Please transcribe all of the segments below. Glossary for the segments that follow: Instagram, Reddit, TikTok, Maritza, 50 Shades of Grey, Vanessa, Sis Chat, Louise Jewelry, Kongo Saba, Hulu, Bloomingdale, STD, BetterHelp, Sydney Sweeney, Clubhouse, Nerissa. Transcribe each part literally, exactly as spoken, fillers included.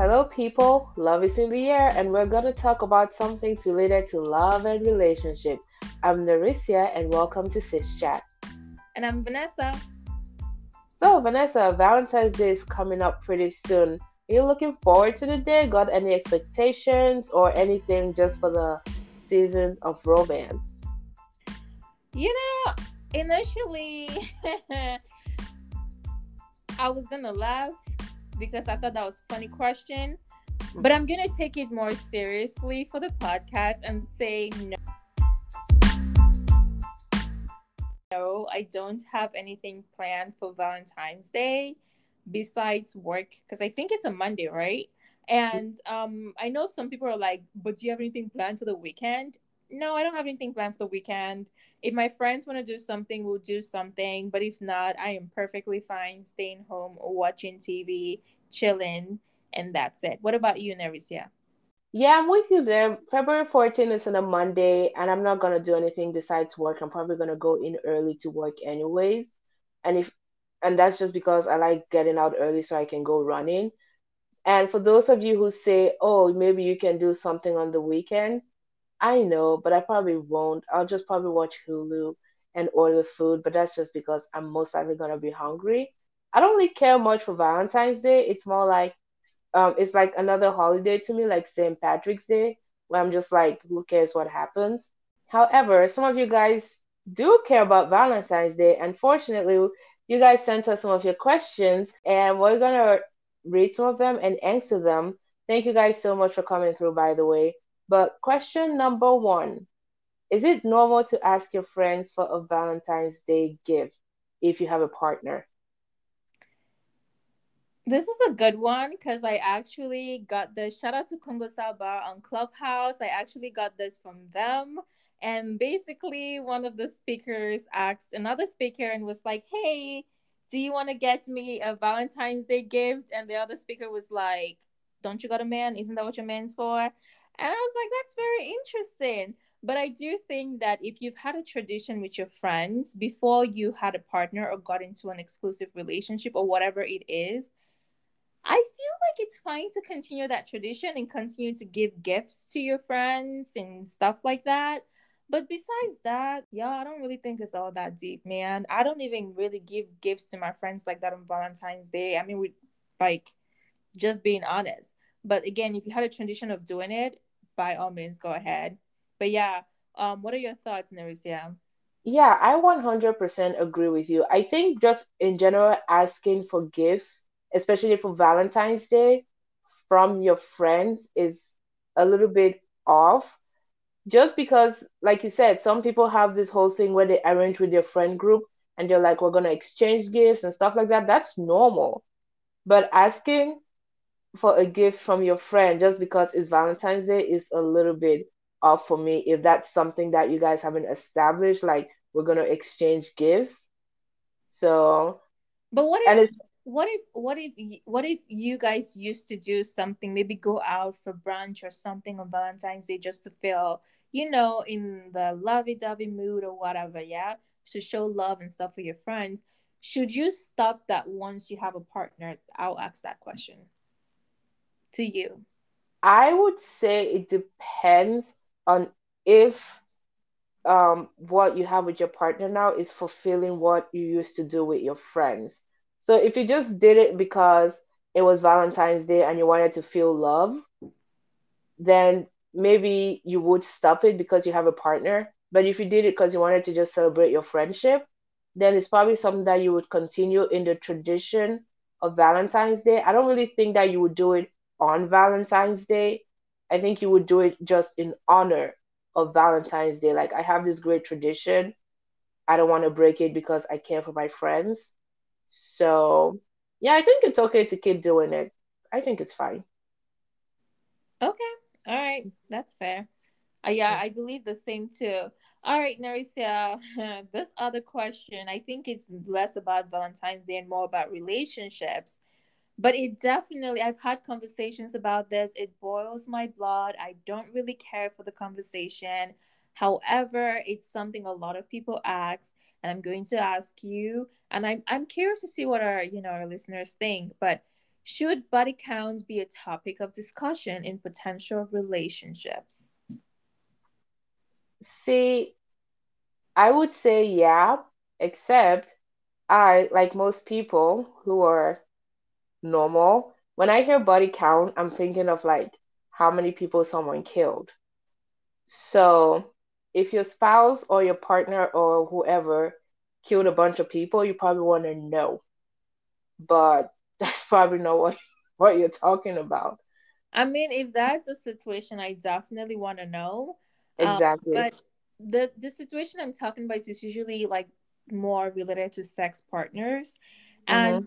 Hello people, love is in the air and we're going to talk about some things related to love and relationships. I'm Nerissa and welcome to Sis Chat. And I'm Vanessa. So Vanessa, Valentine's Day is coming up pretty soon. Are you looking forward to the day? Got any expectations or anything just for the season of romance? You know, initially, I was going to laugh. Because I thought that was a funny question. But I'm going to take it more seriously for the podcast and say no. No, I don't have anything planned for Valentine's Day besides work. Because I think it's a Monday, right? And um, I know some people are like, but do you have anything planned for the weekend? No, I don't have anything planned for the weekend. If my friends want to do something, we'll do something. But if not, I am perfectly fine staying home, watching T V, chilling, and that's it. What about you, Nerissa? Yeah, I'm with you there. February fourteenth is on a Monday, and I'm not going to do anything besides work. I'm probably going to go in early to work anyways. And if and that's just because I like getting out early so I can go running. And for those of you who say, oh, maybe you can do something on the weekend, I know, but I probably won't. I'll just probably watch Hulu and order food, but that's just because I'm most likely going to be hungry. I don't really care much for Valentine's Day. It's more like, um, it's like another holiday to me, like Saint Patrick's Day, where I'm just like, who cares what happens? However, some of you guys do care about Valentine's Day. Unfortunately, you guys sent us some of your questions, and we're going to read some of them and answer them. Thank you guys so much for coming through, by the way. But question number one, is it normal to ask your friends for a Valentine's Day gift if you have a partner? This is a good one because I actually got this. Shout out to Kongo Saba on Clubhouse. I actually got this from them. And basically one of the speakers asked another speaker and was like, hey, do you want to get me a Valentine's Day gift? And the other speaker was like, don't you got a man? Isn't that what your man's for? And I was like, that's very interesting. But I do think that if you've had a tradition with your friends before you had a partner or got into an exclusive relationship or whatever it is, I feel like it's fine to continue that tradition and continue to give gifts to your friends and stuff like that. But besides that, yeah, I don't really think it's all that deep, man. I don't even really give gifts to my friends like that on Valentine's Day. I mean, we like, just being honest. But again, if you had a tradition of doing it, by all means, go ahead. But yeah, um, what are your thoughts, Nerissa? Yeah, I one hundred percent agree with you. I think just in general, asking for gifts, especially for Valentine's Day, from your friends is a little bit off. Just because, like you said, some people have this whole thing where they arrange with their friend group and they're like, we're going to exchange gifts and stuff like that. That's normal. But asking for a gift from your friend just because it's Valentine's Day is a little bit off for me. If that's something that you guys haven't established, like we're gonna exchange gifts. So, but what if what if what if what if you guys used to do something? Maybe go out for brunch or something on Valentine's Day just to feel, you know, in the lovey-dovey mood or whatever. Yeah, to show love and stuff for your friends. Should you stop that once you have a partner? I'll ask that question to you. I would say it depends on if um what you have with your partner now is fulfilling what you used to do with your friends. So if you just did it because it was Valentine's Day and you wanted to feel love, then maybe you would stop it because you have a partner. But if you did it because you wanted to just celebrate your friendship, then it's probably something that you would continue in the tradition of Valentine's Day. I don't really think that you would do it on Valentine's Day. I think you would do it just in honor of Valentine's Day. Like, I have this great tradition. I don't want to break it because I care for my friends. So, yeah, I think it's okay to keep doing it. I think it's fine. Okay. All right. That's fair. Uh, yeah, I believe the same too. All right, Nerissa, this other question, I think it's less about Valentine's Day and more about relationships. But it definitely, I've had conversations about this. It boils my blood. I don't really care for the conversation. However, it's something a lot of people ask, and I'm going to ask you. And I'm I'm curious to see what our, you know, our listeners think. But Should body counts be a topic of discussion in potential relationships? See, I would say yeah, except I, like most people who are normal, when I hear body count, I'm thinking of like how many people someone killed. So if your spouse or your partner or whoever killed a bunch of people, you probably want to know. But that's probably not what, what you're talking about. I mean, if that's a situation, I definitely want to know. Exactly. Um, but the, the situation I'm talking about is usually like more related to sex partners. Mm-hmm. And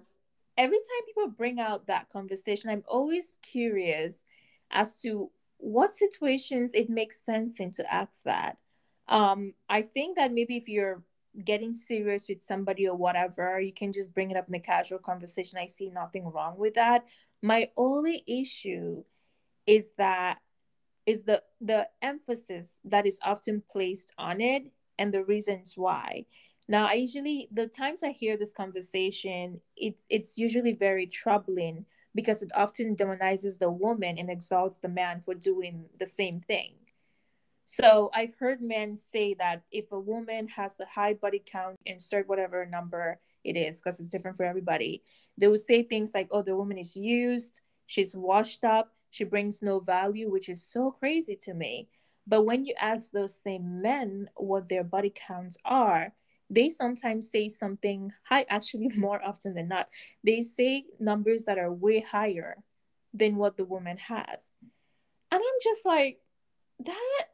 every time people bring out that conversation, I'm always curious as to what situations it makes sense in to ask that. Um, I think that maybe if you're getting serious with somebody or whatever, you can just bring it up in a casual conversation. I see nothing wrong with that. My only issue is that is the the emphasis that is often placed on it and the reasons why. Now, I usually, the times I hear this conversation, it's it's usually very troubling because it often demonizes the woman and exalts the man for doing the same thing. So I've heard men say that if a woman has a high body count, insert whatever number it is, because it's different for everybody, they will say things like, oh, the woman is used, she's washed up, she brings no value, which is so crazy to me. But when you ask those same men what their body counts are, they sometimes say something high, actually more often than not. They say numbers that are way higher than what the woman has. And I'm just like, that,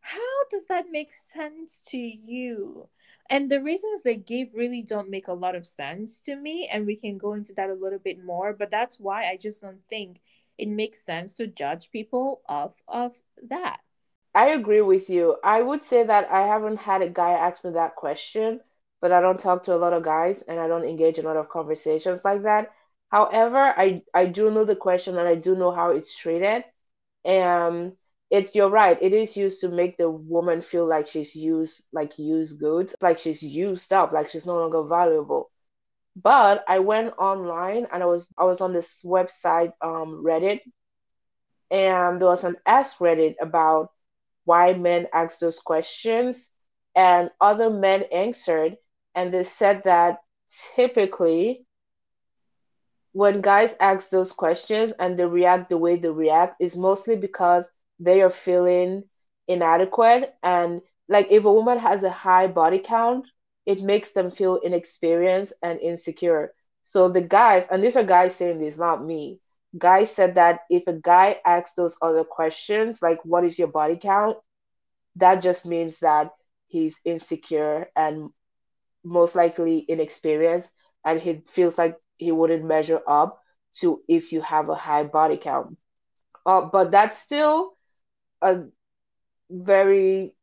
how does that make sense to you? And the reasons they give really don't make a lot of sense to me. And we can go into that a little bit more, but that's why I just don't think it makes sense to judge people off of that. I agree with you. I would say that I haven't had a guy ask me that question, but I don't talk to a lot of guys and I don't engage in a lot of conversations like that. However, I, I do know the question and I do know how it's treated. And it's, you're right. It is used to make the woman feel like she's used, like used goods, like she's used up, like she's no longer valuable. But I went online and I was, I was on this website, um, Reddit, and there was an Ask Reddit about why men ask those questions, and other men answered, and they said that typically when guys ask those questions and they react the way they react is mostly because they are feeling inadequate. And like if a woman has a high body count, it makes them feel inexperienced and insecure. So the guys, and these are guys saying this, not me, guy said that if a guy asks those other questions, like what is your body count, that just means that he's insecure and most likely inexperienced, and he feels like he wouldn't measure up to if you have a high body count. Uh, but that's still a very,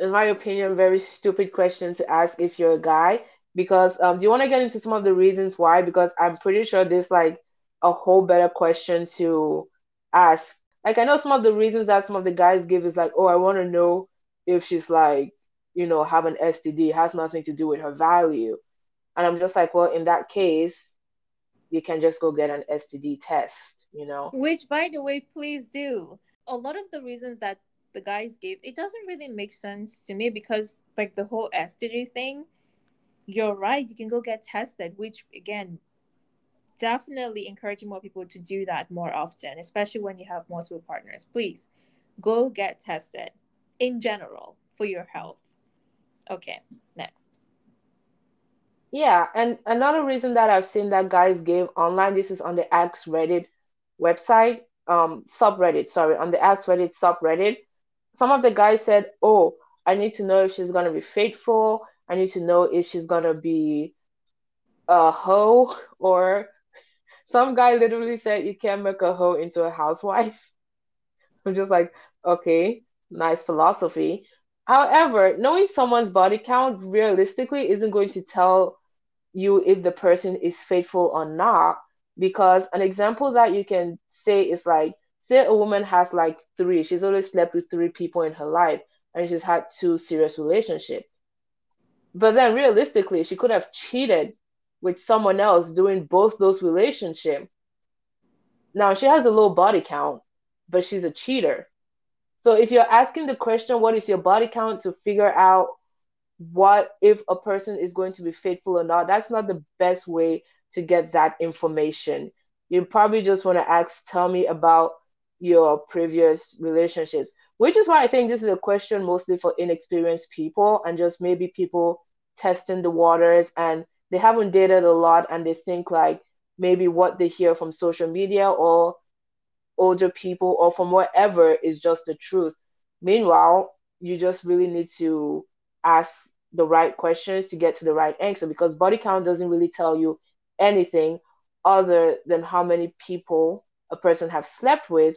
in my opinion, very stupid question to ask if you're a guy, because um, do you want to get into some of the reasons why? Because I'm pretty sure there's like a whole better question to ask. Like I know some of the reasons that some of the guys give is like, oh, I want to know if she's like, you know, have an S T D, it has nothing to do with her value. And I'm just like, well, in that case, you can just go get an S T D test, you know? Which, by the way, please do. A lot of the reasons that the guys gave, it doesn't really make sense to me because like the whole S T D thing, you're right, you can go get tested, which again, definitely encouraging more people to do that more often, especially when you have multiple partners. Please go get tested in general for your health. Okay, next. Yeah, and another reason that I've seen that guys gave online, this is on the Ask Reddit website, um, subreddit, sorry, on the Ask Reddit subreddit. Some of the guys said, oh, I need to know if she's going to be faithful. I need to know if she's going to be a hoe, or some guy literally said you can't make a hoe into a housewife. I'm just like, okay, nice philosophy. However, knowing someone's body count realistically isn't going to tell you if the person is faithful or not, because an example that you can say is like, say a woman has like three, she's only slept with three people in her life, and she's had two serious relationships. But then realistically, she could have cheated with someone else doing both those relationships. Now, she has a low body count, but she's a cheater. So if you're asking the question, what is your body count, to figure out what if a person is going to be faithful or not, that's not the best way to get that information. You probably just want to ask, tell me about your previous relationships, which is why I think this is a question mostly for inexperienced people and just maybe people testing the waters, and they haven't dated a lot, and they think like maybe what they hear from social media or older people or from wherever is just the truth. Meanwhile, you just really need to ask the right questions to get to the right answer, because body count doesn't really tell you anything other than how many people a person have slept with.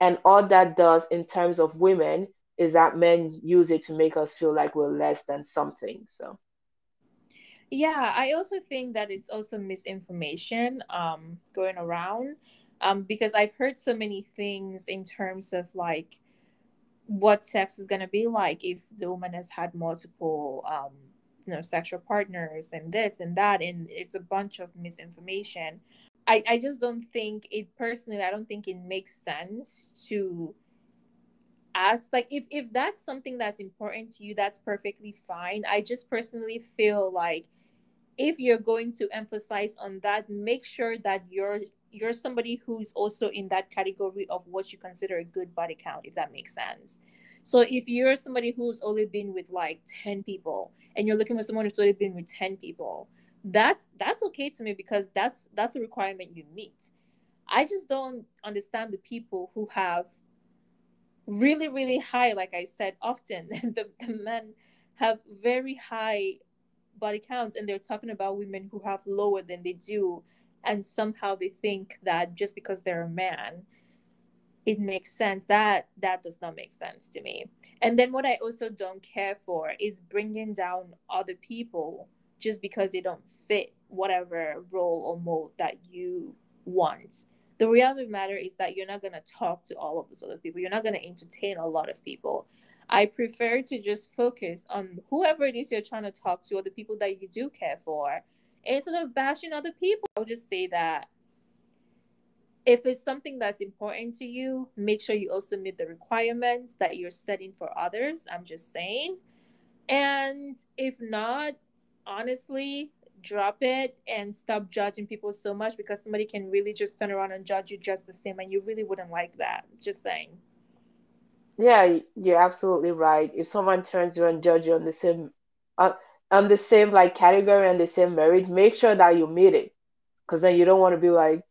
And all that does in terms of women is that men use it to make us feel like we're less than something. So, yeah, I also think that it's also misinformation um, going around um, because I've heard so many things in terms of like what sex is going to be like if the woman has had multiple, um, you know, sexual partners and this and that. And it's a bunch of misinformation. I, I just don't think it personally, I don't think it makes sense to ask. Like, if, if that's something that's important to you, that's perfectly fine. I just personally feel like if you're going to emphasize on that, make sure that you're you're somebody who's also in that category of what you consider a good body count, if that makes sense. So if you're somebody who's only been with like ten people and you're looking for someone who's only been with ten people, That's that's okay to me, because that's that's a requirement you meet. I just don't understand the people who have really, really high, like I said, often the, the men have very high body counts and they're talking about women who have lower than they do. And somehow they think that just because they're a man, it makes sense. That that does not make sense to me. And then what I also don't care for is bringing down other people just because they don't fit whatever role or mold that you want. The reality of the matter is that you're not going to talk to all of those other people. You're not going to entertain a lot of people. I prefer to just focus on whoever it is you're trying to talk to or the people that you do care for. Instead of bashing other people, I would just say that if it's something that's important to you, make sure you also meet the requirements that you're setting for others. I'm just saying. And if not, honestly, drop it and stop judging people so much, because somebody can really just turn around and judge you just the same, and you really wouldn't like that. Just saying. Yeah, you're absolutely right. If someone turns around and judges you on the same uh, on the same like category and the same merit, make sure that you meet it, because then you don't want to be like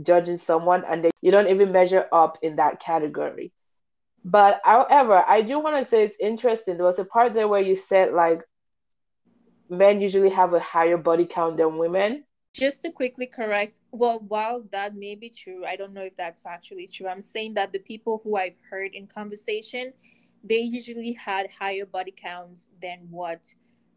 judging someone and they, you don't even measure up in that category. But however, I do want to say it's interesting. There was a part there where you said like men usually have a higher body count than women. Just to quickly correct, well, while that may be true, I don't know if that's factually true. I'm saying that the people who I've heard in conversation, they usually had higher body counts than what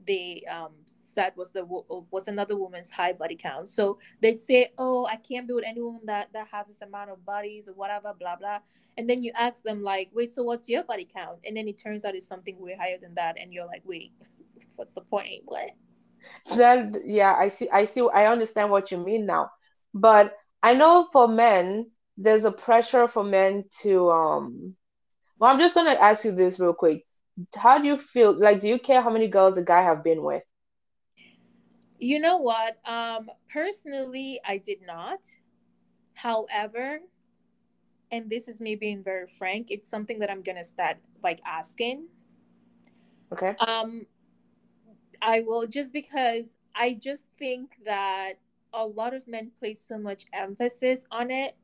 they um, said was the was another woman's high body count. So they'd say, oh, I can't be with anyone that, that has this amount of bodies or whatever, blah, blah. And then you ask them like, wait, so what's your body count? And then it turns out it's something way higher than that. And you're like, wait, what's the point? What? Then yeah, I see. I see. I understand what you mean now. But I know for men, there's a pressure for men to. Um, well, I'm just gonna ask you this real quick. How do you feel? Like, do you care how many girls a guy have been with? You know what? Um, personally, I did not. However, and this is me being very frank, it's something that I'm gonna start like asking. Okay. Um. I will, just because I just think that a lot of men place so much emphasis on it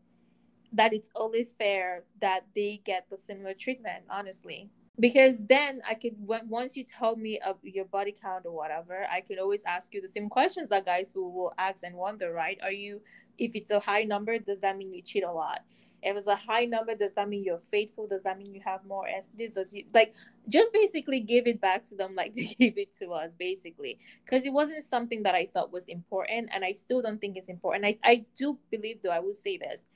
that it's only fair that they get the similar treatment, honestly. Because then I could, when, once you tell me of your body count or whatever, I could always ask you the same questions that guys will, will ask and wonder, right? Are you, if it's a high number, does that mean you cheat a lot? If it's a high number, does that mean you're faithful? Does that mean you have more S T Ds? Does you, like, just basically give it back to them like they gave it to us, basically. Because it wasn't something that I thought was important, and I still don't think it's important. I, I do believe, though, I will say this.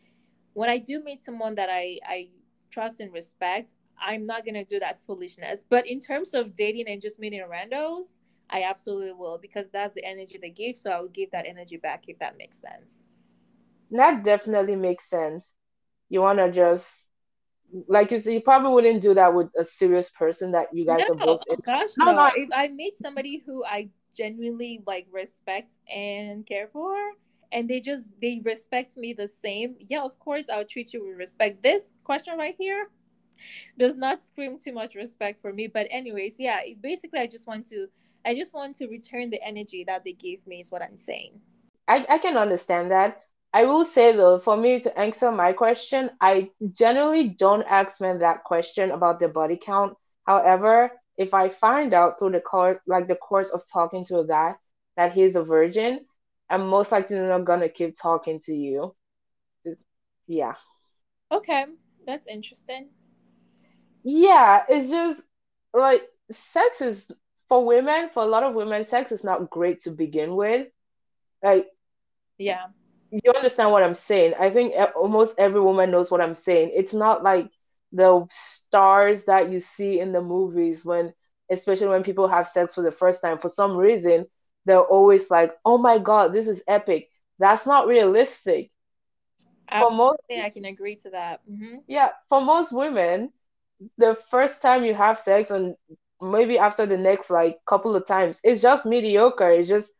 When I do meet someone that I, I trust and respect, I'm not going to do that foolishness. But in terms of dating and just meeting randos, I absolutely will, because that's the energy they give. So I will give that energy back, if that makes sense. That definitely makes sense. You want to just, like you said, you probably wouldn't do that with a serious person that you guys no, are both in. Gosh, no, no. no. If I meet somebody who I genuinely like, respect and care for, and they just, they respect me the same, yeah, of course, I'll treat you with respect. This question right here does not scream too much respect for me. But anyways, yeah, it, basically, I just want to, I just want to return the energy that they gave me is what I'm saying. I, I can understand that. I will say, though, for me to answer my question, I generally don't ask men that question about their body count. However, if I find out through the course, like the course of talking to a guy that he's a virgin, I'm most likely not going to keep talking to you. Yeah. Okay. That's interesting. Yeah. It's just like sex is, for women, for a lot of women, sex is not great to begin with. Like, yeah. You understand what I'm saying? I think almost every woman knows what I'm saying. It's not like the stars that you see in the movies when, especially when people have sex for the first time. For some reason, they're always like, oh my God, this is epic. That's not realistic. Absolutely, for most, I can agree to that. Mm-hmm. Yeah, for most women, the first time you have sex and maybe after the next like couple of times, it's just mediocre. It's just,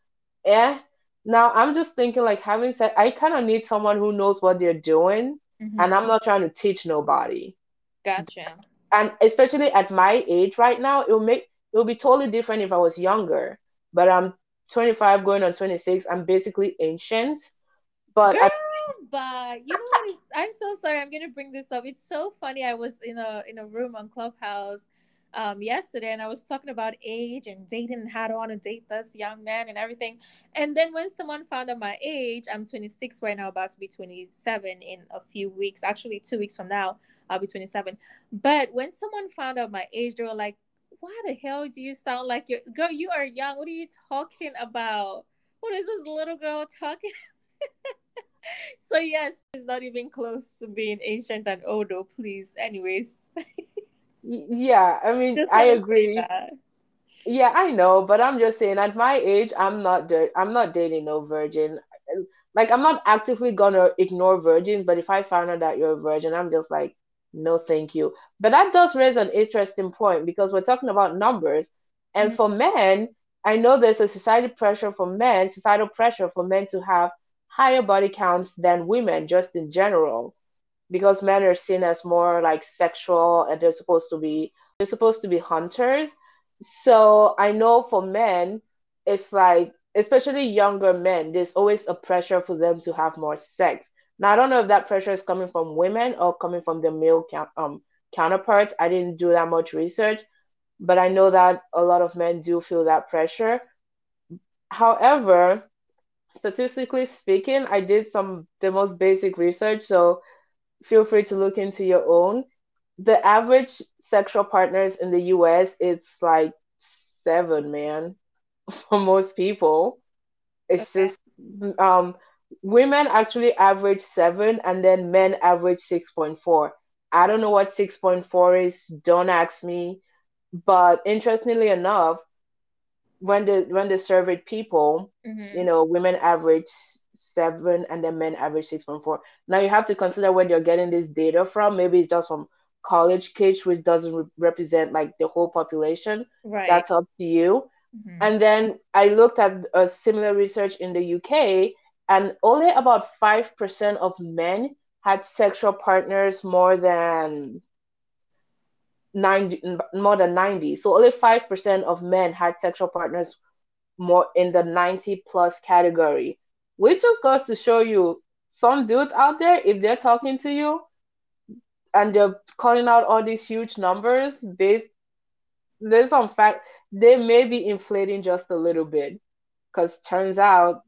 eh. Now, I'm just thinking, like, having said, I kind of need someone who knows what they're doing, mm-hmm. and I'm not trying to teach nobody. Gotcha. And especially at my age right now, it'll make, it'll be totally different if I was younger. But I'm twenty-five going on twenty-six. I'm basically ancient. But Girl, I- but you know what is, I'm so sorry. I'm going to bring this up. It's so funny. I was in a in a room on Clubhouse Um, yesterday, and I was talking about age and dating and how to want to date this young man and everything. And then when someone found out my age, I'm twenty-six right now, about to be twenty-seven in a few weeks. Actually, two weeks from now, I'll be twenty-seven. But when someone found out my age, they were like, "Why the hell do you sound like you're girl? You are young. What are you talking about? What is this little girl talking?" So yes, it's not even close to being ancient and old, though. Please, anyways. Yeah, I mean, I agree. Yeah, I know, but I'm just saying, at my age, I'm not dirt- I'm not dating no virgin. Like, I'm not actively gonna ignore virgins, but if I found out that you're a virgin, I'm just like, no, thank you. But that does raise an interesting point, because we're talking about numbers, and mm-hmm. for men, I know there's a society pressure for men, societal pressure for men to have higher body counts than women, just in general. Because men are seen as more like sexual, and they're supposed to be they're supposed to be hunters. So I know for men, it's like, especially younger men, there's always a pressure for them to have more sex. Now I don't know if that pressure is coming from women or coming from their male um, counterparts. I didn't do that much research, but I know that a lot of men do feel that pressure. However, statistically speaking, I did some the most basic research, so feel free to look into your own. The average sexual partners in the U S, it's like seven, man, for most people. It's okay. just um, women actually average seven, and then men average six point four. I don't know what six point four is. Don't ask me. But interestingly enough, when they, when they surveyed people, mm-hmm. you know, women average seven and then men average six point four. Now you have to consider where you're getting this data from. Maybe it's just from college kids, which doesn't re- represent like the whole population. Right. That's up to you. Mm-hmm. And then I looked at a similar research in the U K, and only about five percent of men had sexual partners more than ninety. More than ninety. So only five percent of men had sexual partners more in the ninety plus category. Which just goes to show you, some dudes out there, if they're talking to you and they're calling out all these huge numbers, based there's some fact they may be inflating just a little bit, because turns out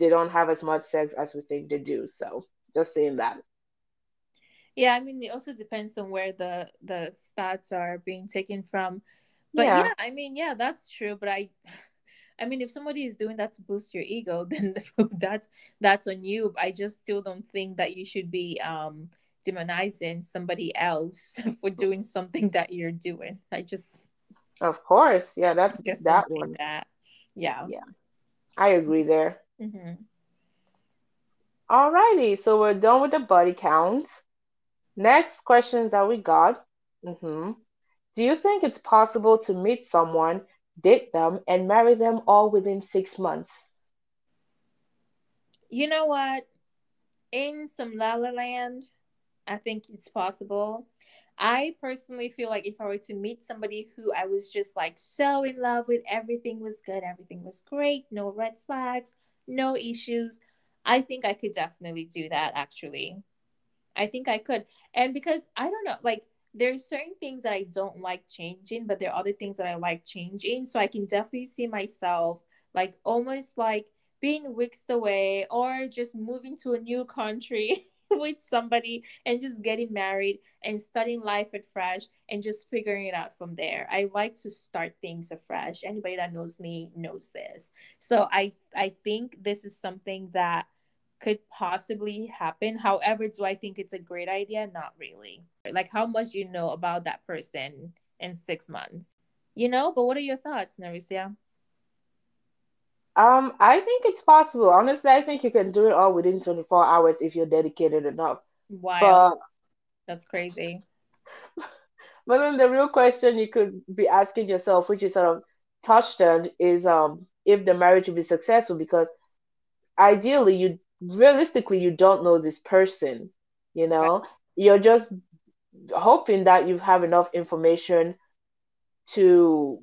they don't have as much sex as we think they do. So just saying that. Yeah, I mean, it also depends on where the the stats are being taken from. But yeah, yeah I mean, yeah, that's true. But I. I mean, if somebody is doing that to boost your ego, then that's that's on you. I just still don't think that you should be um, demonizing somebody else for doing something that you're doing. I just Of course. Yeah, that's just that one. That. Yeah. Yeah. I agree there. Mm-hmm. All righty. So we're done with the body counts. Next questions that we got. Mm-hmm. Do you think it's possible to meet someone, date them, and marry them all within six months? You know what? In some la la land, I think it's possible. I personally feel like if I were to meet somebody who I was just like so in love with, everything was good, everything was great, no red flags, no issues, I think I could definitely do that, actually. I think I could. And because, I don't know, like, there's certain things that I don't like changing, but there are other things that I like changing. So I can definitely see myself, like, almost like being whisked away or just moving to a new country with somebody and just getting married and starting life afresh and just figuring it out from there. I like to start things afresh. Anybody that knows me knows this. So I I think this is something that could possibly happen. However, do I think it's a great idea? Not really. Like, how much you know about that person in six months, you know? But what are your thoughts, Nerissa? Um, I think it's possible. Honestly, I think you can do it all within twenty-four hours if you're dedicated enough. Wow. But, that's crazy. But then the real question you could be asking yourself, which you sort of touched on, is um if the marriage will be successful, because ideally, you realistically, you don't know this person, you know? Right. You're just hoping that you have enough information to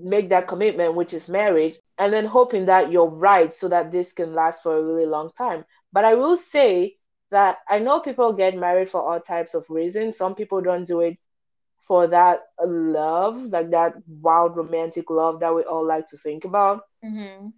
make that commitment, which is marriage, and then hoping that you're right so that this can last for a really long time. But I will say that I know people get married for all types of reasons. Some people don't do it for that love, like that wild romantic love that we all like to think about. Mm-hmm.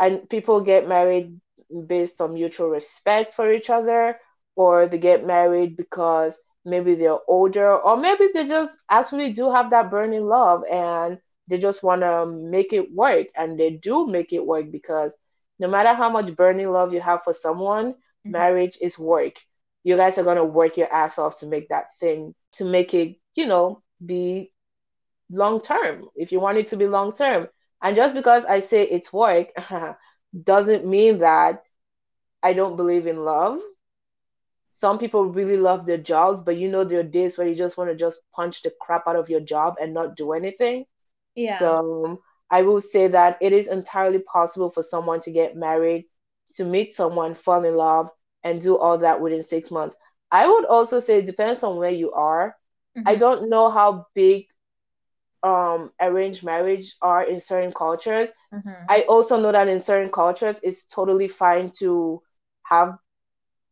And people get married based on mutual respect for each other, or they get married because maybe they're older, or maybe they just actually do have that burning love and they just want to make it work. And they do make it work, because no matter how much burning love you have for someone, mm-hmm. marriage is work. You guys are going to work your ass off to make that thing, to make it, you know, be long-term, if you want it to be long-term. And just because I say it's work doesn't mean that I don't believe in love. Some people really love their jobs, but you know there are days where you just want to just punch the crap out of your job and not do anything. Yeah. So I will say that it is entirely possible for someone to get married, to meet someone, fall in love, and do all that within six months. I would also say it depends on where you are. Mm-hmm. I don't know how big um arranged marriage are in certain cultures. Mm-hmm. I also know that in certain cultures, it's totally fine to have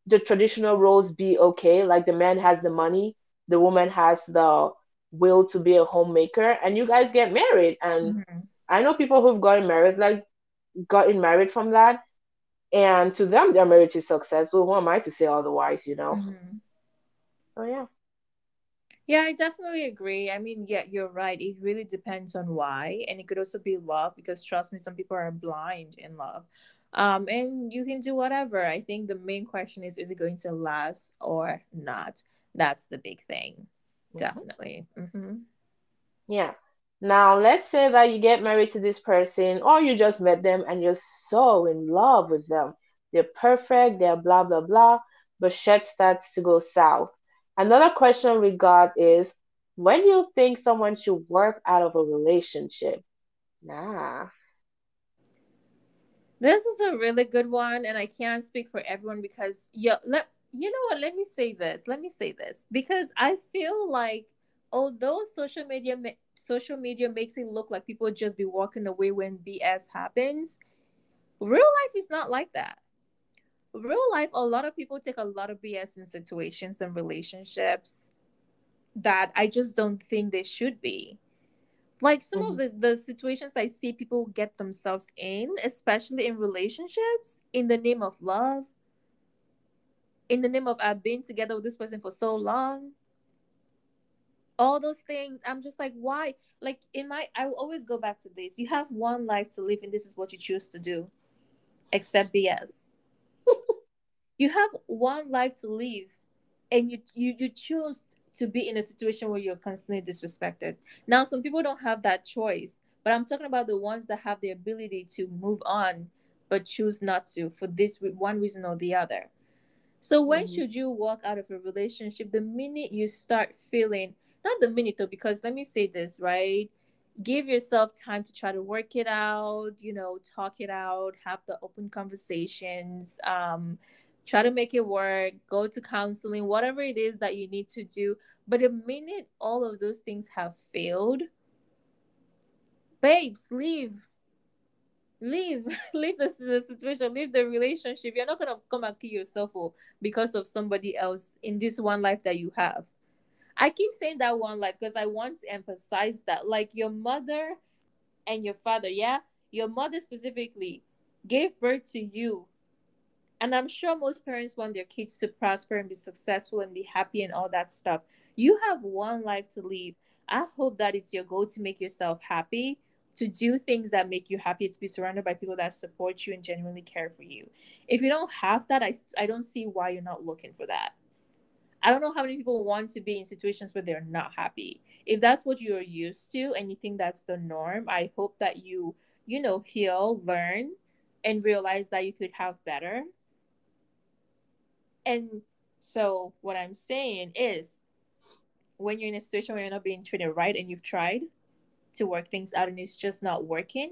the traditional roles be okay. Like, the man has the money, the woman has the will to be a homemaker, and you guys get married. And mm-hmm. I know people who've gotten married, like gotten married from that, and to them, their marriage is successful. Who am I to say otherwise, you know? Mm-hmm. So yeah. Yeah, I definitely agree. I mean, yeah, you're right. It really depends on why. And it could also be love, because trust me, some people are blind in love. Um, and you can do whatever. I think the main question is, is it going to last or not? That's the big thing. Mm-hmm. Definitely. Mm-hmm. Yeah. Now, let's say that you get married to this person, or you just met them and you're so in love with them. They're perfect. They're blah, blah, blah. But shit starts to go south. Another question we got is, when do you think someone should work out of a relationship? Nah. This is a really good one, and I can't speak for everyone, because, yo, let, you know what, let me say this. Let me say this, because I feel like, although social media, social media makes it look like people just be walking away when B S happens, real life is not like that. Real life, a lot of people take a lot of B S in situations and relationships that I just don't think they should be. Like, some mm-hmm. of the, the situations I see people get themselves in, especially in relationships, in the name of love, in the name of I've been together with this person for so long, all those things, I'm just like, why? Like, in my, I will always go back to this. You have one life to live, and this is what you choose to do. Except B S. You have one life to live, and you, you, you choose to be in a situation where you're constantly disrespected. Now, some people don't have that choice, but I'm talking about the ones that have the ability to move on, but choose not to for this one reason or the other. So when mm-hmm. should you walk out of a relationship? The minute you start feeling, not the minute though, because let me say this, right? Give yourself time to try to work it out, you know, talk it out, have the open conversations, um, try to make it work, go to counseling, whatever it is that you need to do. But the minute all of those things have failed, babes, leave. Leave. Leave the, the situation. Leave the relationship. You're not going to come and kill yourself because of somebody else in this one life that you have. I keep saying that one life because I want to emphasize that. Like your mother and your father, yeah? Your mother specifically gave birth to you. And I'm sure most parents want their kids to prosper and be successful and be happy and all that stuff. You have one life to live. I hope that it's your goal to make yourself happy, to do things that make you happy, to be surrounded by people that support you and genuinely care for you. If you don't have that, I, I don't see why you're not looking for that. I don't know how many people want to be in situations where they're not happy. If that's what you're used to and you think that's the norm, I hope that you, you know, heal, learn, and realize that you could have better. And so what I'm saying is, when you're in a situation where you're not being treated right and you've tried to work things out and it's just not working,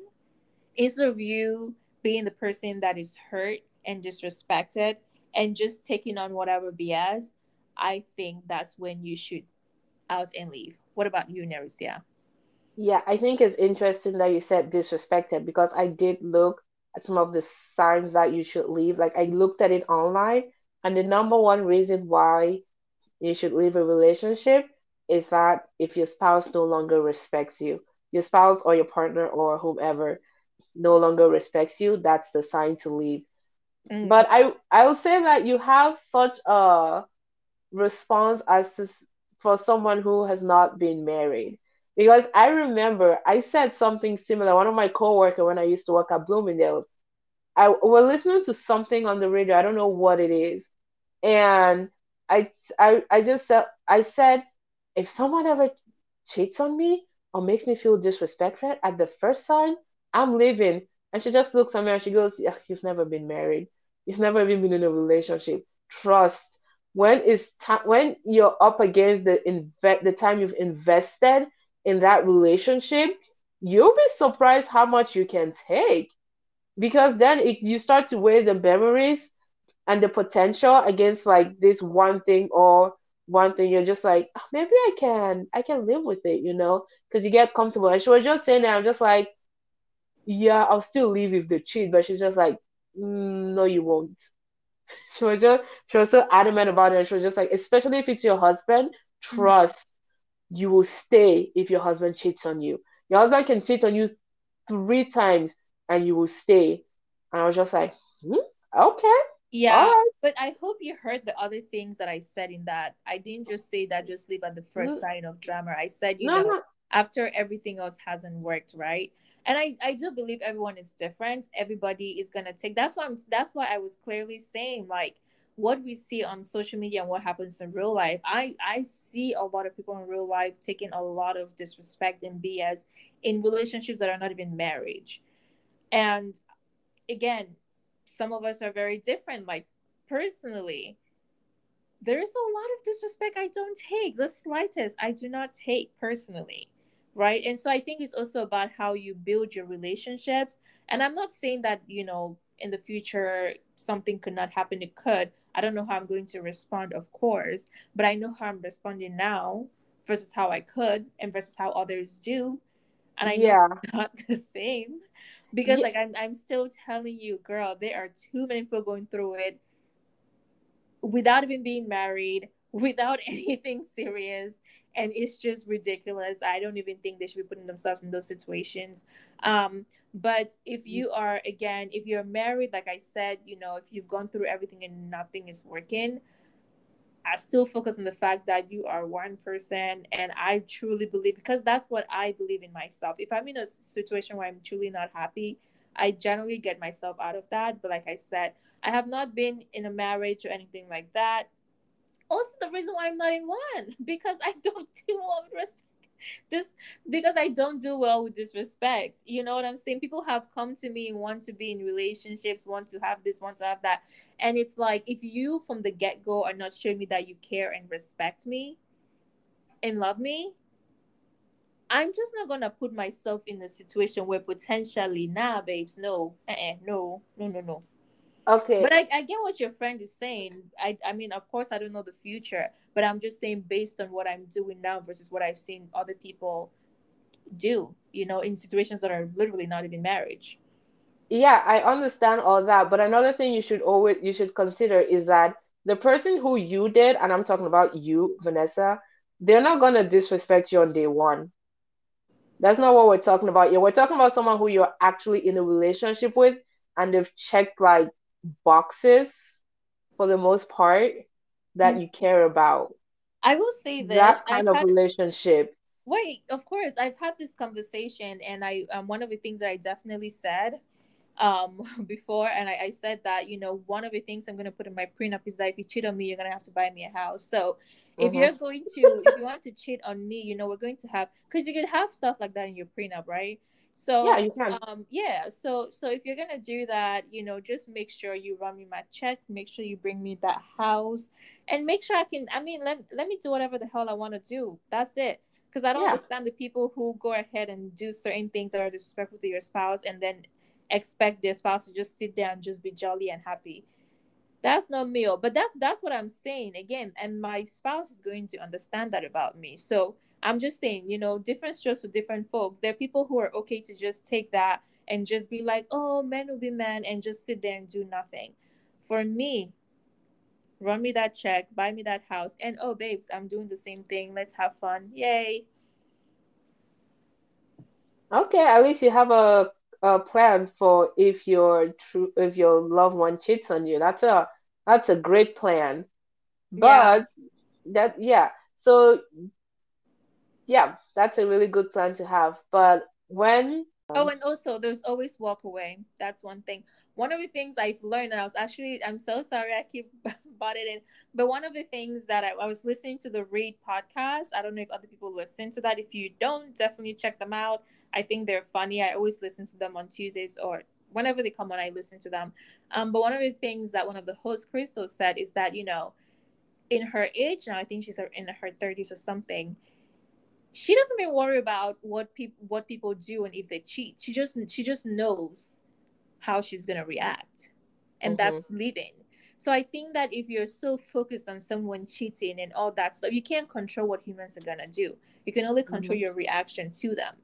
instead of you being the person that is hurt and disrespected and just taking on whatever B S, I think that's when you should out and leave. What about you, Nerissa? Yeah, I think it's interesting that you said disrespected, because I did look at some of the signs that you should leave. Like I looked at it online, and the number one reason why you should leave a relationship is that if your spouse no longer respects you, your spouse or your partner or whomever no longer respects you, that's the sign to leave. Mm. But I, I will say that you have such a response as to, for someone who has not been married. Because I remember I said something similar. One of my coworkers, when I used to work at Bloomingdale, I was listening to something on the radio. I don't know what it is. And I, I, I just said, I said, if someone ever cheats on me or makes me feel disrespected at the first sign, I'm leaving. And she just looks at me and she goes, yeah, you've never been married. You've never even been in a relationship. Trust. When is ta- when you're up against the inve- the time you've invested in that relationship, you'll be surprised how much you can take, because then it, you start to weigh the memories and the potential against like this one thing or one thing. You're just like, oh, maybe I can I can live with it, you know, because you get comfortable. And she was just saying that, I'm just like, yeah, I'll still leave if they cheat. But she's just like, mm, no, you won't. She was just she was so adamant about it. She was just like, especially if it's your husband, trust mm-hmm. you will stay if your husband cheats on you. Your husband can cheat on you three times and you will stay. And I was just like, hmm? Okay. Yeah. Right. But I hope you heard the other things that I said in that. I didn't just say that just leave at the first no. sign of drama. I said, you no, know, no. after everything else hasn't worked, right? And I, I do believe everyone is different. Everybody is going to take, that's why I'm, that's why I was clearly saying, like, what we see on social media and what happens in real life. I, I see a lot of people in real life taking a lot of disrespect and B S in relationships that are not even marriage. And again, some of us are very different. Like, personally, there is a lot of disrespect I don't take. The slightest I do not take personally. Right. And so I think it's also about how you build your relationships. And I'm not saying that, you know, in the future, something could not happen. It could. I don't know how I'm going to respond, of course, but I know how I'm responding now versus how I could and versus how others do. And I know yeah. it's not the same, because yeah. like I'm, I'm still telling you, girl, there are too many people going through it without even being married, without anything serious. And it's just ridiculous. I don't even think they should be putting themselves in those situations. Um, but if you are, again, if you're married, like I said, you know, if you've gone through everything and nothing is working, I still focus on the fact that you are one person. And I truly believe, because that's what I believe in myself. If I'm in a situation where I'm truly not happy, I generally get myself out of that. But like I said, I have not been in a marriage or anything like that. also the reason why I'm not in one, because I don't do well with respect. Just because I don't do well with disrespect. You know what I'm saying? People have come to me and want to be in relationships, want to have this, want to have that. And it's like, if you from the get-go are not showing me that you care and respect me and love me, I'm just not going to put myself in a situation where potentially, nah, babes, no, uh-uh, no, no, no, no. Okay. But I, I get what your friend is saying. I I mean, of course, I don't know the future, but I'm just saying based on what I'm doing now versus what I've seen other people do, you know, in situations that are literally not even marriage. Yeah, I understand all that. But another thing you should always, you should consider is that the person who you did, and I'm talking about you, Vanessa, they're not going to disrespect you on day one. That's not what we're talking about here. We're talking about someone who you're actually in a relationship with and they've checked, like, boxes for the most part that mm. you care about. I will say this, that kind I've of had, relationship wait of course I've had this conversation, and I um, one of the things that I definitely said um before, and I, I said that, you know, one of the things I'm going to put in my prenup is that if you cheat on me, you're going to have to buy me a house. So if mm-hmm. you're going to if you want to cheat on me, you know, we're going to have, because you could have stuff like that in your prenup, right? So yeah, you can. Um, yeah, so so if you're gonna do that, you know, just make sure you run me my check, make sure you bring me that house, and make sure I can. I mean, let let me do whatever the hell I want to do. That's it. Because I don't yeah. understand the people who go ahead and do certain things that are disrespectful to your spouse, and then expect their spouse to just sit there and just be jolly and happy. That's not me. But that's that's what I'm saying again, and my spouse is going to understand that about me. So I'm just saying, you know, different strokes for different folks. There are people who are okay to just take that and just be like, oh, men will be men, and just sit there and do nothing. For me, run me that check, buy me that house, and oh, babes, I'm doing the same thing. Let's have fun. Yay. Okay, at least you have a, a plan for if your true if your loved one cheats on you. That's a that's a great plan. But yeah. that yeah. So yeah, that's a really good plan to have. But when... Um... Oh, and also, there's always walk away. That's one thing. One of the things I've learned, and I was actually... I'm so sorry I keep butting in. But one of the things that I, I was listening to the Read podcast. I don't know if other people listen to that. If you don't, definitely check them out. I think they're funny. I always listen to them on Tuesdays or whenever they come on, I listen to them. Um, but one of the things that one of the hosts, Crystal, said is that, you know, in her age now, I think she's in her thirties or something, she doesn't even worry about what people what people do and if they cheat. She just she just knows how she's gonna react, and mm-hmm. that's living. So I think that if you're so focused on someone cheating and all that stuff, you can't control what humans are gonna do. You can only control mm-hmm. your reaction to them.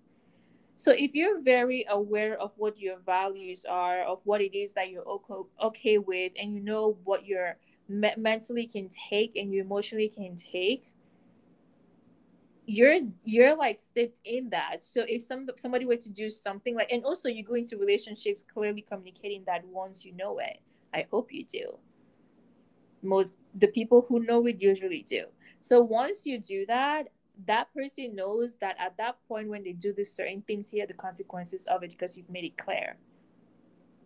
So if you're very aware of what your values are, of what it is that you're okay, okay with, and you know what you're me- mentally can take and you emotionally can take, you're you're like stepped in that. So if some somebody were to do something like, and also you go into relationships clearly communicating that once you know it. I hope you do. Most the people who know it usually do. So once you do that, that person knows that at that point when they do these certain things, here are the consequences of it, because you've made it clear.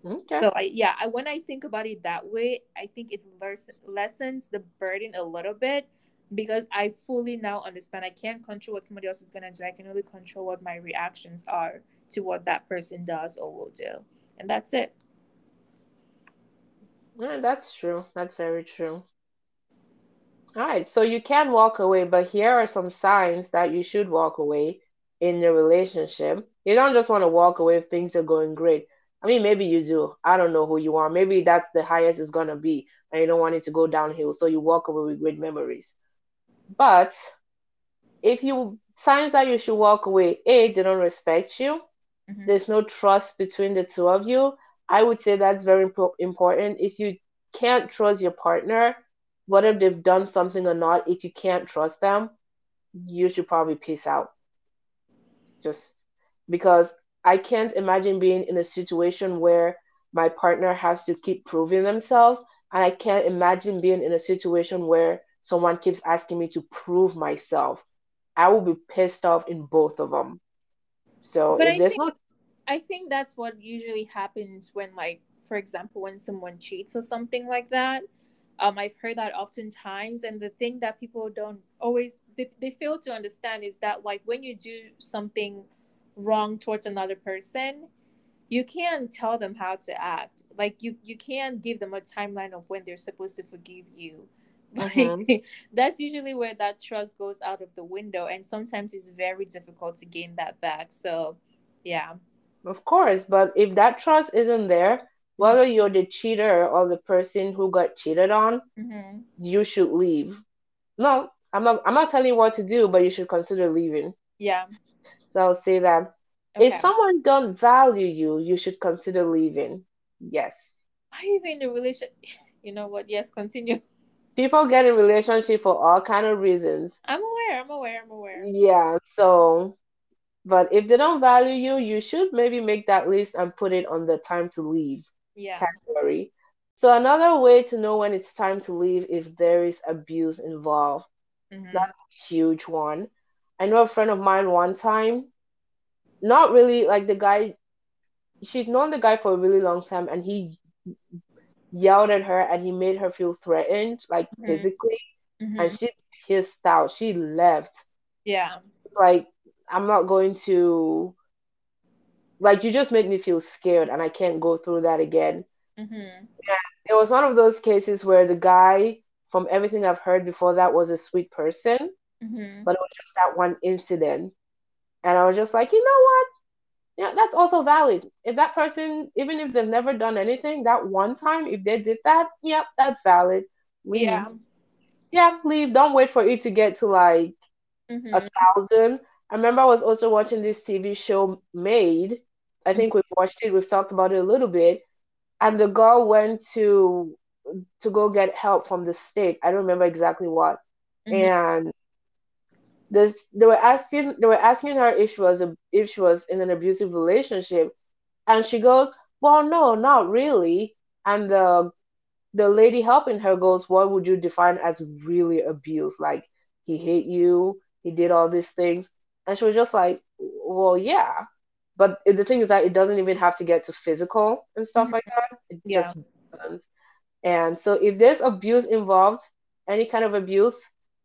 Okay. So I yeah, I when I think about it that way, I think it less, lessens the burden a little bit. Because I fully now understand I can't control what somebody else is going to do. I can only control what my reactions are to what that person does or will do. And that's it. Yeah, that's true. That's very true. All right. So you can walk away, but here are some signs that you should walk away in your relationship. You don't just want to walk away if things are going great. I mean, maybe you do. I don't know who you are. Maybe that's the highest it's going to be, and you don't want it to go downhill. So you walk away with great memories. But if you signs that you should walk away, A, they don't respect you. Mm-hmm. There's no trust between the two of you. I would say that's very imp- important. If you can't trust your partner, whether they've done something or not, if you can't trust them, you should probably peace out. Just because I can't imagine being in a situation where my partner has to keep proving themselves. And I can't imagine being in a situation where someone keeps asking me to prove myself. I will be pissed off in both of them. So but I think, not- I think that's what usually happens when, like, for example, when someone cheats or something like that. Um, I've heard that oftentimes. And the thing that people don't always, they, they fail to understand is that, like, when you do something wrong towards another person, you can't tell them how to act. Like, you, you can't give them a timeline of when they're supposed to forgive you. Mm-hmm. Like, that's usually where that trust goes out of the window. And sometimes it's very difficult to gain that back. So, yeah. Of course. But if that trust isn't there, whether you're the cheater or the person who got cheated on, mm-hmm. you should leave. No, I'm not, I'm not telling you what to do, but you should consider leaving. Yeah. So I'll say that. Okay. If someone don't value you, you should consider leaving. Yes. Are you even in a relationship? You know what? Yes, continue. People get in relationship for all kind of reasons. I'm aware, I'm aware, I'm aware. Yeah, so... But if they don't value you, you should maybe make that list and put it on the time to leave. Yeah. Category. So another way to know when it's time to leave if there is abuse involved. Mm-hmm. That's a huge one. I know a friend of mine one time, not really like the guy, she'd known the guy for a really long time, and he yelled at her and he made her feel threatened, like mm-hmm. physically, mm-hmm. and she pissed out. She left. Yeah. Like, I'm not going to, like, you just made me feel scared and I can't go through that again. Mm-hmm. Yeah, it was one of those cases where the guy, from everything I've heard before that, was a sweet person, mm-hmm. but it was just that one incident. And I was just like, you know what? Yeah, that's also valid. If that person, even if they've never done anything, that one time, if they did that, yep, that's valid. Leave. Yeah. Yeah, leave. Don't wait for it to get to like mm-hmm. a thousand. I remember I was also watching this T V show, Made. I think we've watched it. We've talked about it a little bit. And the girl went to to go get help from the state. I don't remember exactly what. Mm-hmm. And this, they were asking they were asking her if she was a, if she was in an abusive relationship, and she goes, "Well, no, not really." And the the lady helping her goes, "What would you define as really abuse? Like, he hit you, he did all these things." And she was just like, well, yeah. But the thing is that it doesn't even have to get to physical and stuff mm-hmm. like that. It yeah. just doesn't. And so if there's abuse involved, any kind of abuse,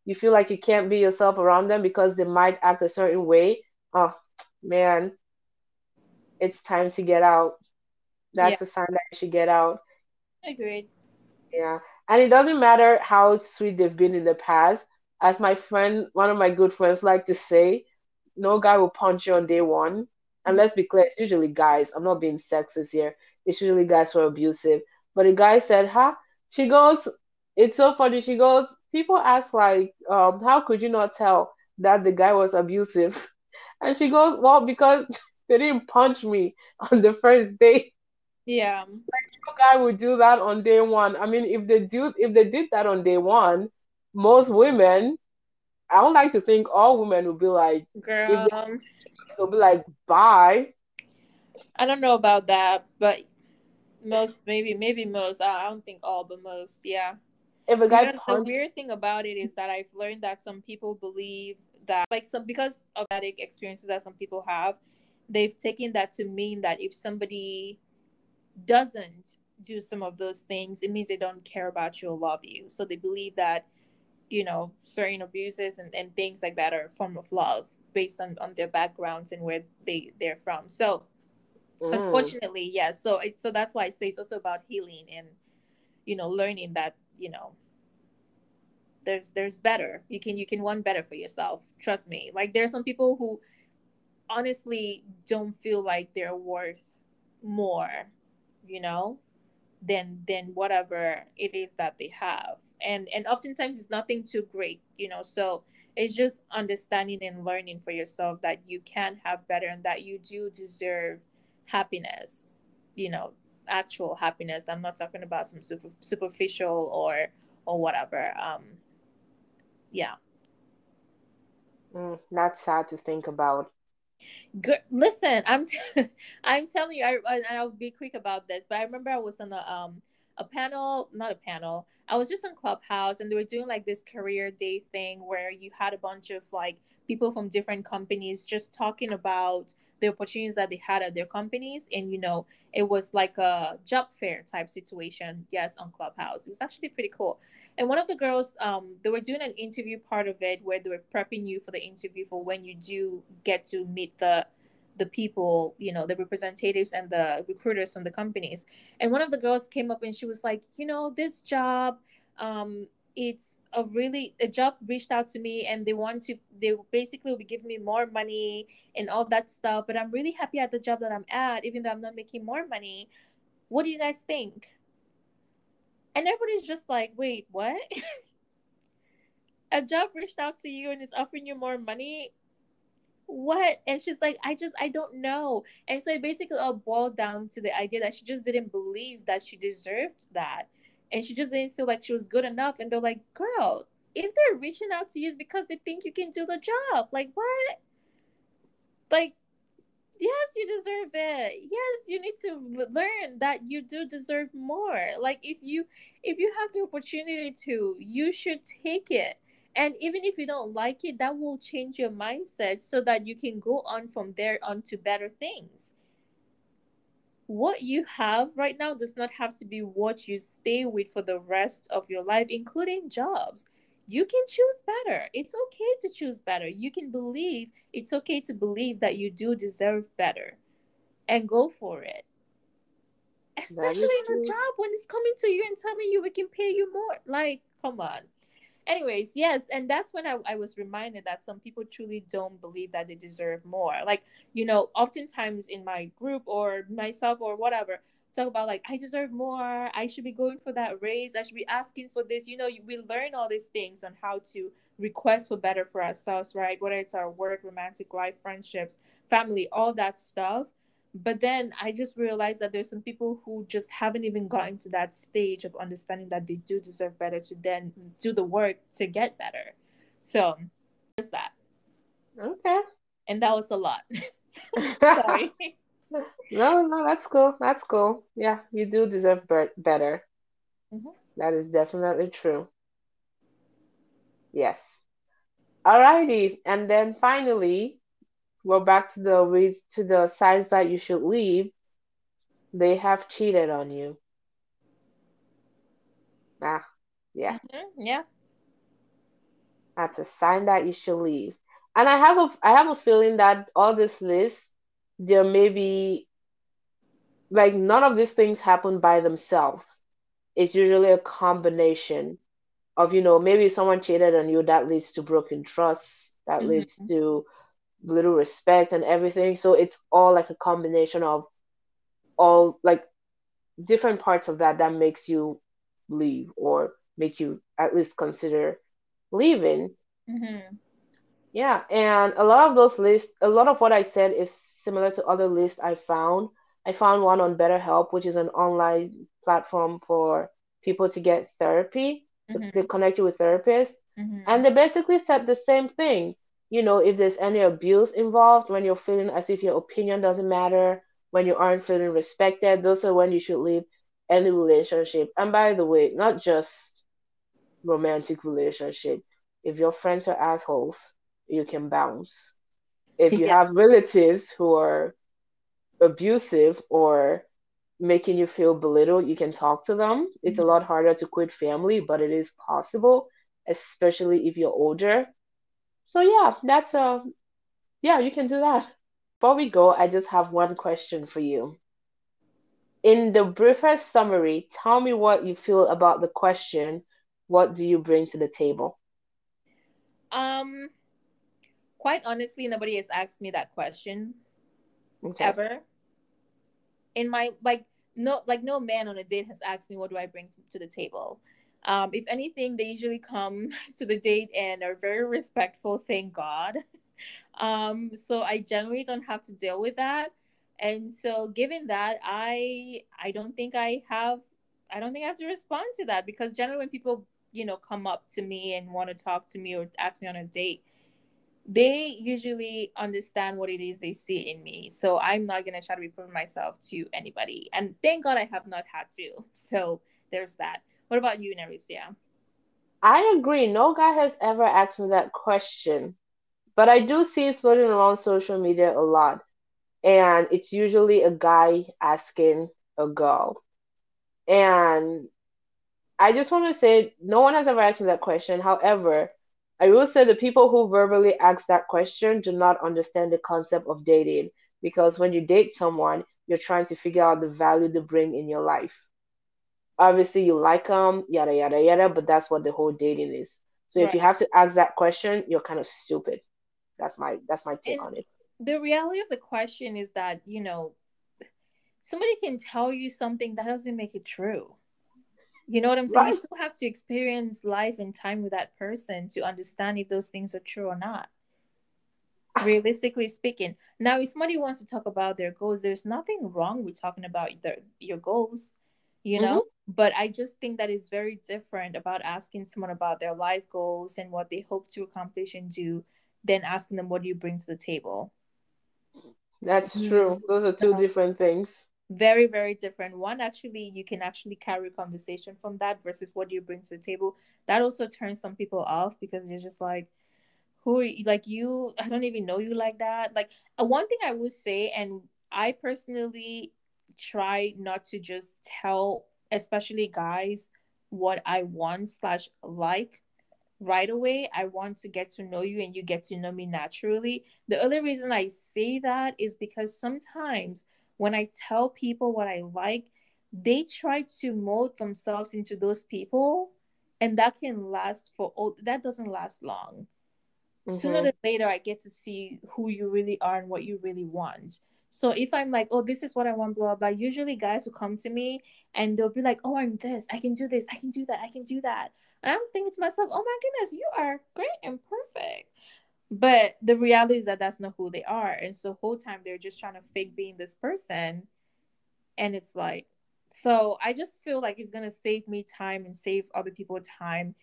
you feel like you can't be yourself around them because they might act a certain way. Oh, man, it's time to get out. That's yeah. a sign that you should get out. Agreed. Yeah. And it doesn't matter how sweet they've been in the past. As my friend, one of my good friends like to say, no guy will punch you on day one. And let's be clear, it's usually guys. I'm not being sexist here. It's usually guys who are abusive. But a guy said, huh? She goes, it's so funny. She goes, people ask, like, um, how could you not tell that the guy was abusive? And she goes, well, because they didn't punch me on the first day. Yeah. Like, no guy would do that on day one. I mean, if they do, if they did that on day one, most women... I would like to think all women would be like, girl, they'll be like, bye. I don't know about that, but most, maybe, maybe most. I don't think all, but most, yeah. If a guy, you know, punch- the weird thing about it is that I've learned that some people believe that, like, some because of traumatic experiences that some people have, they've taken that to mean that if somebody doesn't do some of those things, it means they don't care about you or love you. So they believe that, you know, certain abuses and, and things like that are a form of love based on, on their backgrounds and where they, they're from. So, mm. unfortunately, yeah. So, it, so that's why I say it's also about healing and, you know, learning that, you know, there's there's better. You can, you can want better for yourself. Trust me. Like, there are some people who honestly don't feel like they're worth more, you know, than than whatever it is that they have. And and oftentimes it's nothing too great, you know, so it's just understanding and learning for yourself that you can have better and that you do deserve happiness, you know, actual happiness. I'm not talking about some super, superficial or or whatever. Um, yeah. Mm, that's sad to think about. Good. Listen, I'm t- I'm telling you, I, I, I'll be quick about this, but I remember I was on a... Um, a panel, not a panel, I was just on Clubhouse, and they were doing like this career day thing where you had a bunch of like people from different companies just talking about the opportunities that they had at their companies. And, you know, it was like a job fair type situation. Yes, on Clubhouse. It was actually pretty cool. And one of the girls, um, they were doing an interview part of it where they were prepping you for the interview for when you do get to meet the the people, you know, the representatives and the recruiters from the companies. And one of the girls came up and she was like, you know, this job, um, it's a really, a job reached out to me and they want to, they basically will give me more money and all that stuff. But I'm really happy at the job that I'm at, even though I'm not making more money. What do you guys think? And everybody's just like, wait, what? A job reached out to you and is offering you more money? What? And she's like, I just, I don't know. And so it basically all boiled down to the idea that she just didn't believe that she deserved that. And she just didn't feel like she was good enough. And they're like, girl, if they're reaching out to you, it's because they think you can do the job. Like, what? Like, yes, you deserve it. Yes, you need to learn that you do deserve more. Like, if you if you have the opportunity to, you should take it. And even if you don't like it, that will change your mindset so that you can go on from there on to better things. What you have right now does not have to be what you stay with for the rest of your life, including jobs. You can choose better. It's okay to choose better. You can believe, it's okay to believe that you do deserve better and go for it. Especially in a job when it's coming to you and telling you we can pay you more. Like, come on. Anyways, yes, and that's when I, I was reminded that some people truly don't believe that they deserve more. Like, you know, oftentimes in my group or myself or whatever, talk about like, I deserve more. I should be going for that raise. I should be asking for this. You know, we learn all these things on how to request for better for ourselves, right? Whether it's our work, romantic life, friendships, family, all that stuff. But then I just realized that there's some people who just haven't even gotten to that stage of understanding that they do deserve better to then do the work to get better. So there's that. Okay. And that was a lot. Sorry. No, no, that's cool. That's cool. Yeah, you do deserve better. Mm-hmm. That is definitely true. Yes. All righty. And then finally, go back to the ways, to the signs that you should leave. They have cheated on you. Ah, yeah. Mm-hmm, yeah. That's a sign that you should leave. And I have a, I have a feeling that all this list, there may be, like, none of these things happen by themselves. It's usually a combination of, you know, maybe someone cheated on you, that leads to broken trust, that mm-hmm. leads to little respect and everything. So it's all like a combination of all like different parts of that that makes you leave or make you at least consider leaving. Mm-hmm. Yeah, and a lot of those lists, a lot of what I said is similar to other lists I found. I found one on BetterHelp, which is an online platform for people to get therapy, mm-hmm. to, to connect you with therapists. Mm-hmm. And they basically said the same thing. You know, if there's any abuse involved, when you're feeling as if your opinion doesn't matter, when you aren't feeling respected, those are when you should leave any relationship. And by the way, not just romantic relationship. If your friends are assholes, you can bounce. If you yeah. have relatives who are abusive or making you feel belittled, you can talk to them. Mm-hmm. It's a lot harder to quit family, but it is possible, especially if you're older. So yeah, that's uh, yeah, you can do that. Before we go, I just have one question for you. In the briefest summary, tell me what you feel about the question, what do you bring to the table? Um, quite honestly, nobody has asked me that question okay. ever. In my, like, no, like no man on a date has asked me, what do I bring to, to the table? Um, if anything, they usually come to the date and are very respectful, thank God. Um, so I generally don't have to deal with that. And so given that, I I don't think I have, I don't think I have to respond to that, because generally when people, you know, come up to me and want to talk to me or ask me on a date, they usually understand what it is they see in me. So I'm not going to try to prove myself to anybody. And thank God I have not had to. So there's that. What about you, Nerissa? I agree. No guy has ever asked me that question. But I do see it floating around social media a lot. and it's usually a guy asking a girl. And I just want to say, no one has ever asked me that question. However, I will say the people who verbally ask that question do not understand the concept of dating, because when you date someone, you're trying to figure out the value they bring in your life. Obviously, you like them, yada, yada, yada, but that's what the whole dating is. So right. If you have to ask that question, you're kind of stupid. That's my that's my take and on it. The reality of the question is that, you know, somebody can tell you something that doesn't make it true. You know what I'm saying? Right. You still have to experience life and time with that person to understand if those things are true or not. Realistically speaking. Now, if somebody wants to talk about their goals, there's nothing wrong with talking about their, your goals, you know? Mm-hmm. But I just think that is very different about asking someone about their life goals and what they hope to accomplish and do, than asking them, what do you bring to the table? That's true. Those are two uh, different things. Very, very different. One, actually, you can actually carry conversation from that versus what do you bring to the table. That also turns some people off because they're just like, who are you? Like, you, I don't even know you like that. Like, one thing I would say, and I personally try not to just tell, especially guys, what I want slash like right away. I want to get to know you and you get to know me naturally. The only reason I say that is because sometimes when I tell people what I like, they try to mold themselves into those people, and that can last for all, that doesn't last long. Mm-hmm. Sooner or later, I get to see who you really are and what you really want. So if I'm like, oh, this is what I want, blah, blah, blah, usually guys will come to me and they'll be like, oh, I'm this, I can do this, I can do that, I can do that. And I'm thinking to myself, oh my goodness, you are great and perfect. But the reality is that that's not who they are. And so the whole time they're just trying to fake being this person. And it's like, so I just feel like it's going to save me time and save other people time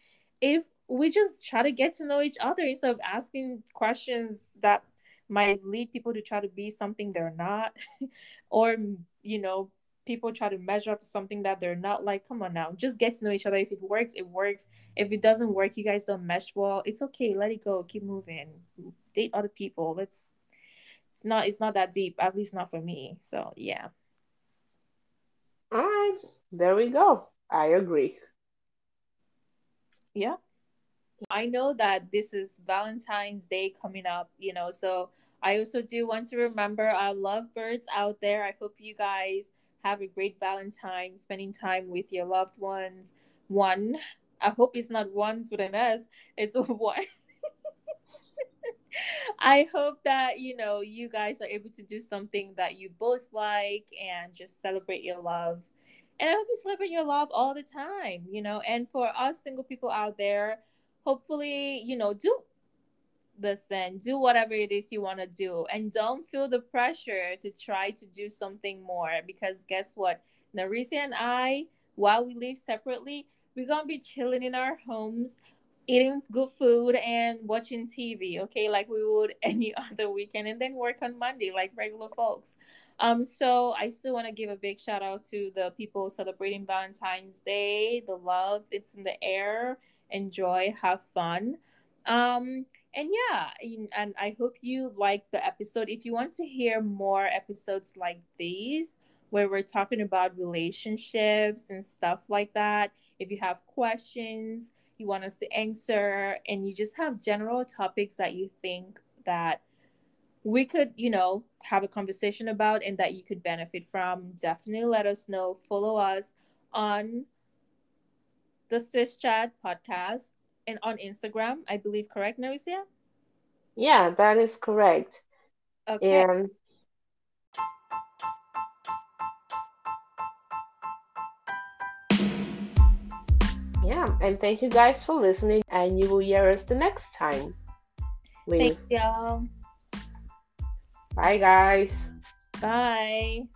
if we just try to get to know each other instead of asking questions that might lead people to try to be something they're not. Or, you know, people try to measure up something that they're not like. Come on now, just get to know each other. If it works, it works. If it doesn't work, you guys don't mesh well, it's okay, let it go, keep moving, date other people. Let's it's not it's not that deep, at least not for me. So yeah. All right, there we go. I agree. Yeah, I know that this is Valentine's Day coming up, you know, so I also do want to remember our lovebirds out there. I hope you guys have a great Valentine, spending time with your loved ones. One, I hope it's not ones with an S, it's one. I hope that, you know, you guys are able to do something that you both like and just celebrate your love. And I hope you celebrate your love all the time, you know. And for us single people out there, hopefully, you know, do listen, do whatever it is you want to do, and don't feel the pressure to try to do something more, because guess what? Nerissa and I, while we live separately, we're going to be chilling in our homes, eating good food and watching T V, okay, like we would any other weekend, and then work on Monday like regular folks. Um, so I still want to give a big shout out to the people celebrating Valentine's Day. The love, it's in the air. Enjoy, have fun. Um, And yeah, and I hope you liked the episode. If you want to hear more episodes like these, where we're talking about relationships and stuff like that, if you have questions you want us to answer, and you just have general topics that you think that we could, you know, have a conversation about and that you could benefit from, definitely let us know. Follow us on the Sis Chat podcast. And on Instagram, I believe, correct, Nerissa? Yeah, that is correct. Okay. And yeah, and thank you guys for listening, and you will hear us the next time. With... Thank y'all. Bye, guys. Bye.